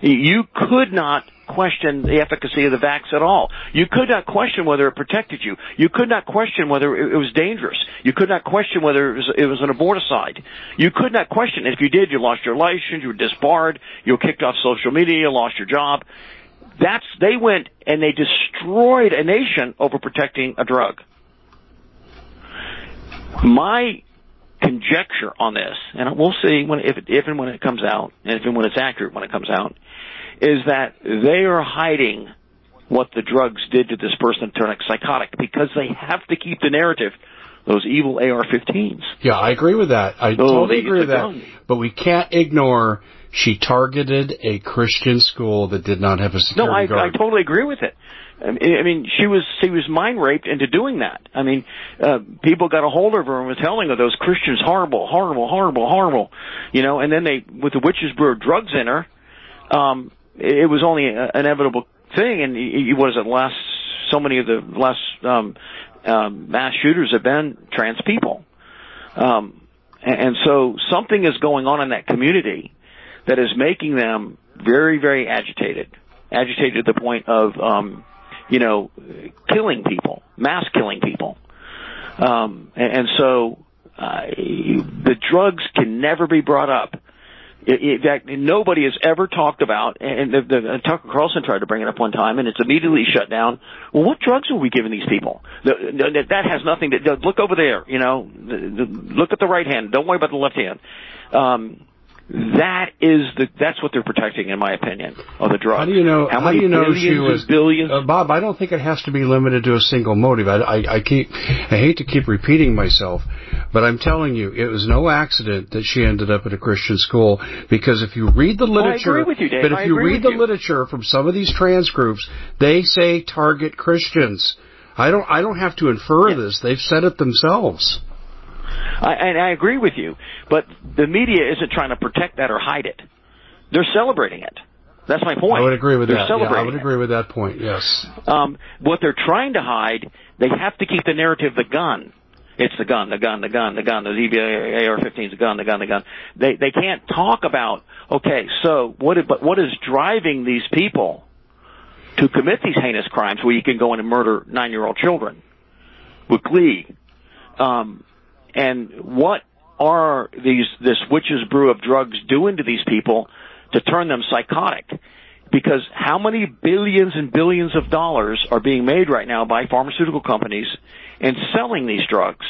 You could not question the efficacy of the vax at all. You could not question whether it protected you. You could not question whether it was dangerous. You could not question whether it was an aborticide. You could not question. If you did, you lost your license, you were disbarred, you were kicked off social media, you lost your job. They went and they destroyed a nation over protecting a drug. My conjecture on this, and we'll see if and when it comes out, and if and when it's accurate when it comes out, is that they are hiding what the drugs did to this person to turn psychotic because they have to keep the narrative. Those evil AR-15s. Yeah, I agree with that. I totally agree with that. But we can't ignore she targeted a Christian school that did not have a security guard. I totally agree with it. I mean, she was mind raped into doing that. I mean, people got a hold of her and was telling her those Christians horrible, horrible, horrible, horrible. You know, and then they with the witches brewed drugs in her. It was only an inevitable thing. And mass shooters have been trans people. And so something is going on in that community that is making them very, very agitated. Agitated to the point of, killing people, mass killing people. And so the drugs can never be brought up. In fact, nobody has ever talked about, and Tucker Carlson tried to bring it up one time, and it's immediately shut down. Well, what drugs are we giving these people? That has nothing to look over there. You know, look at the right hand. Don't worry about the left hand. That's what they're protecting, in my opinion, of the drugs. How do you know? How many billions and billions? Bob, I don't think it has to be limited to a single motive. I hate to keep repeating myself, but I'm telling you, it was no accident that she ended up at a Christian school. Because if you read the literature, I agree with you, Dave. But if you read the literature from some of these trans groups, they say target Christians. I don't have to infer this. They've said it themselves. I agree with you, but the media isn't trying to protect that or hide it. They're celebrating it. That's my point. I would agree with that. Yeah, I would agree with that point, yes. What they're trying to hide, they have to keep the narrative, the gun. It's the gun, the gun, the gun, the gun, the AR-15 is the gun, the gun, the gun. They can't talk about, okay, so what is driving these people to commit these heinous crimes where you can go in and murder 9-year-old children with glee? And what are this witch's brew of drugs doing to these people to turn them psychotic? Because how many billions and billions of dollars are being made right now by pharmaceutical companies in selling these drugs?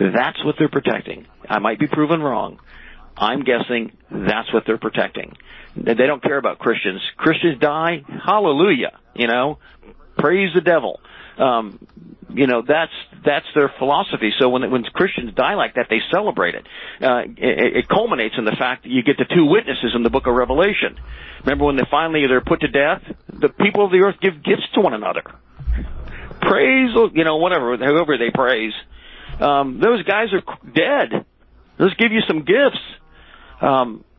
That's what they're protecting. I might be proven wrong. I'm guessing that's what they're protecting. They don't care about Christians. Christians die. Hallelujah. You know, praise the devil. That's their philosophy. So when Christians die like that, they celebrate it. It culminates in the fact that you get the two witnesses in the book of Revelation. Remember when they're put to death? The people of the earth give gifts to one another. praise, you know, whatever, whoever they praise. Those guys are dead. Let's give you some gifts.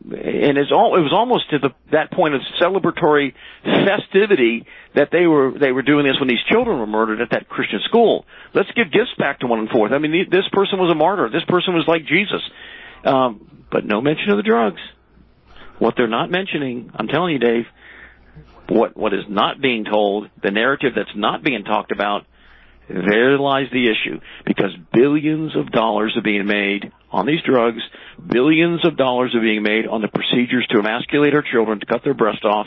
And it's all, it was almost to that point of celebratory festivity that they were doing this when these children were murdered at that Christian school. Let's give gifts back to one and forth. I mean, this person was a martyr. This person was like Jesus. But no mention of the drugs. What they're not mentioning, I'm telling you, Dave, what is not being told, the narrative that's not being talked about, there lies the issue, because billions of dollars are being made on these drugs, billions of dollars are being made on the procedures to emasculate our children, to cut their breast off,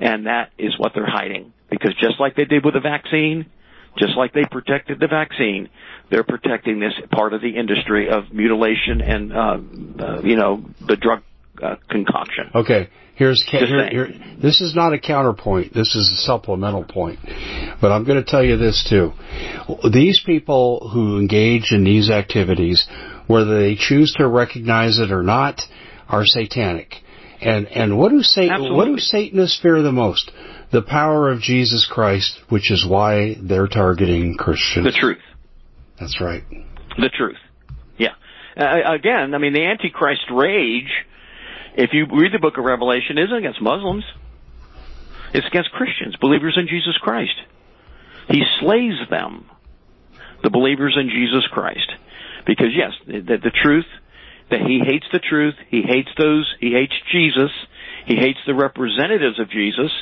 and that is what they're hiding. Because just like they did with the vaccine, just like they protected the vaccine, they're protecting this part of the industry of mutilation and, you know, the drug concoction. Okay. This is not a counterpoint. This is a supplemental point. But I'm going to tell you this, too. These people who engage in these activities, whether they choose to recognize it or not, are satanic. And what do Satanists fear the most? The power of Jesus Christ, which is why they're targeting Christians. The truth. That's right. The truth. Yeah. Again, I mean, the Antichrist rage, if you read the book of Revelation, it isn't against Muslims. It's against Christians, believers in Jesus Christ. He slays them, the believers in Jesus Christ. Because, yes, the truth, that he hates the truth, he hates those, he hates Jesus, he hates the representatives of Jesus,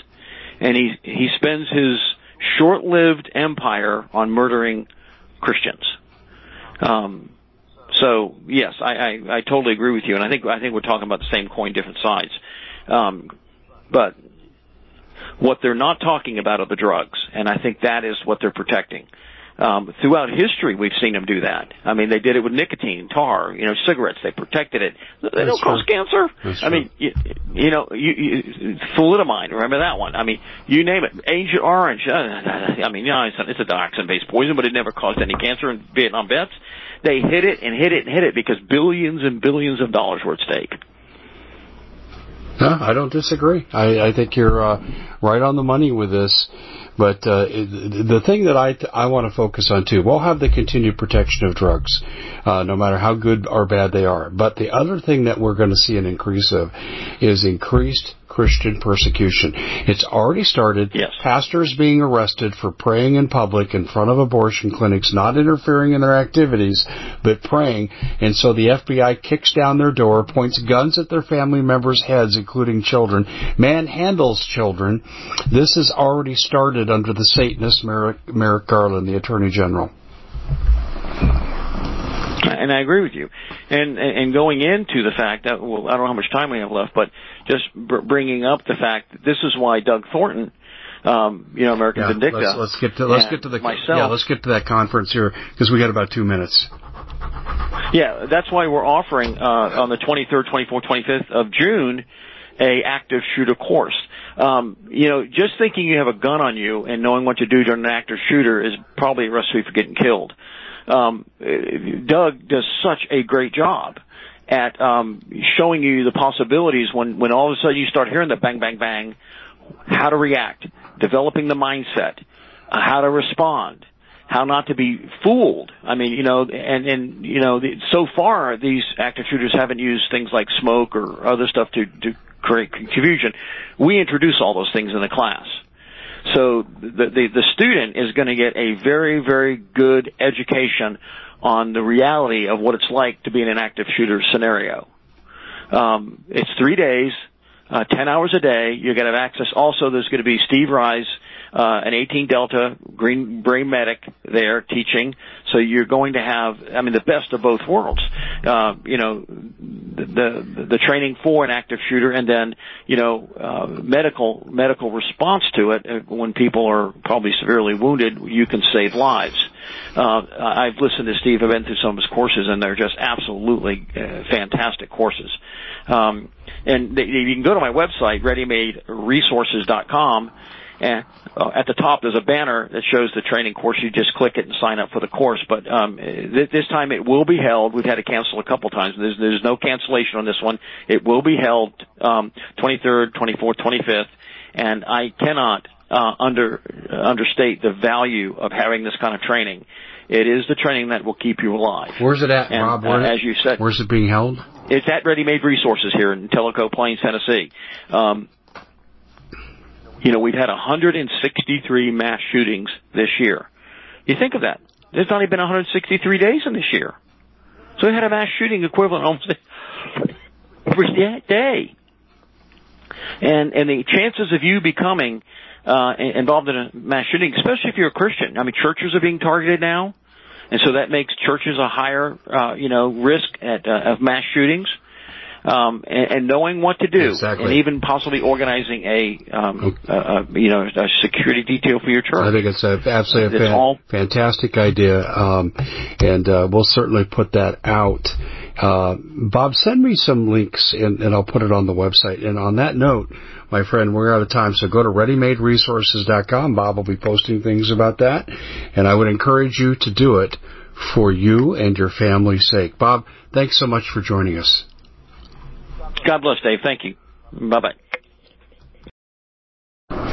and he spends his short-lived empire on murdering Christians. So yes, I totally agree with you, and I think we're talking about the same coin, different sides. But what they're not talking about are the drugs, and I think that is what they're protecting. Throughout history, we've seen them do that. I mean, they did it with nicotine, tar, you know, cigarettes. They protected it. They don't cause cancer. I mean, you know, thalidomide. Remember that one? I mean, you name it. Agent Orange. I mean, you know, it's a dioxin-based poison, but it never caused any cancer in Vietnam vets. They hit it and hit it and hit it because billions and billions of dollars were at stake. No, I don't disagree. I think you're right on the money with this. But the thing that I want to focus on, too, we'll have the continued protection of drugs, no matter how good or bad they are. But the other thing that we're going to see an increase of is increased Christian persecution. It's already started. Yes. Pastors being arrested for praying in public in front of abortion clinics, not interfering in their activities, but praying. And so the FBI kicks down their door, points guns at their family members' heads, including children, manhandles children. This has already started under the Satanist Merrick Garland, the Attorney General. And I agree with you. And going into the fact that, well, I don't know how much time we have left, but just bringing up the fact that this is why Doug Thornton, you know, American Vindicta. Let's get to that conference here, because we got about 2 minutes. Yeah, that's why we're offering on the 23rd, 24th, 25th of June a active shooter course. You know, just thinking you have a gun on you and knowing what to do during an active shooter is probably a recipe for getting killed. Doug does such a great job at showing you the possibilities when all of a sudden you start hearing the bang, bang, bang, how to react, developing the mindset, how to respond, how not to be fooled. I mean, you know, and you know, so far these active shooters haven't used things like smoke or other stuff to create confusion. We introduce all those things in the class. So the student is going to get a very, very good education on the reality of what it's like to be in an active shooter scenario. It's 3 days, 10 hours a day. You're going to have access. Also, there's going to be Steve Rise, an 18 Delta Green Brain Medic there teaching. So you're going to have, I mean, the best of both worlds. You know, the training for an active shooter, and then, you know, medical response to it. When people are probably severely wounded, you can save lives. I've listened to Steve. I've been through some of his courses, and they're just absolutely fantastic courses. And you can go to my website, readymaderesources.com. And at the top, there's a banner that shows the training course. You just click it and sign up for the course. But this time it will be held. We've had to cancel a couple times. There's no cancellation on this one. It will be held 23rd, 24th, 25th. And I cannot understate the value of having this kind of training. It is the training that will keep you alive. Where's it at, Rob? As you said, where's it being held? It's at Ready Made Resources here in Tellico Plains, Tennessee. You know, we've had 163 mass shootings this year. You think of that. There's only been 163 days in this year. So we had a mass shooting equivalent almost every day. And the chances of you becoming involved in a mass shooting, especially if you're a Christian. I mean, churches are being targeted now, and so that makes churches a higher, risk of mass shootings. And knowing what to do, exactly. And even possibly organizing a security detail for your church. I think it's absolutely fantastic idea, and we'll certainly put that out. Bob, send me some links, and I'll put it on the website. And on that note, my friend, we're out of time, so go to readymaderesources.com. Bob will be posting things about that, and I would encourage you to do it for you and your family's sake. Bob, thanks so much for joining us. God bless, Dave. Thank you. Bye-bye.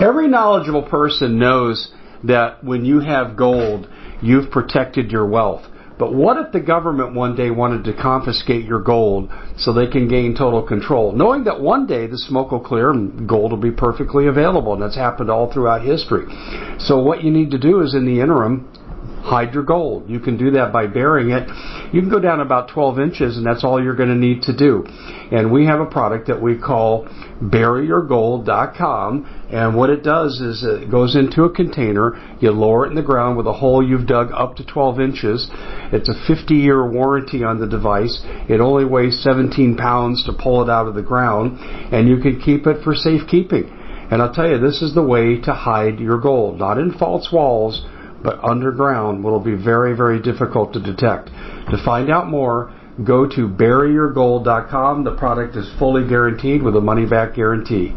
Every knowledgeable person knows that when you have gold, you've protected your wealth. But what if the government one day wanted to confiscate your gold so they can gain total control? Knowing that one day the smoke will clear and gold will be perfectly available, and that's happened all throughout history. So what you need to do is, in the interim, hide your gold. You can do that by burying it. You can go down about 12 inches, and that's all you're going to need to do. And we have a product that we call buryyourgold.com, and what it does is it goes into a container. You lower it in the ground with a hole you've dug up to 12 inches. It's a 50-year warranty on the device. It only weighs 17 pounds to pull it out of the ground, and you can keep it for safekeeping. And I'll tell you, this is the way to hide your gold, not in false walls, but underground will be very, very difficult to detect. To find out more, go to buryyourgold.com. The product is fully guaranteed with a money-back guarantee.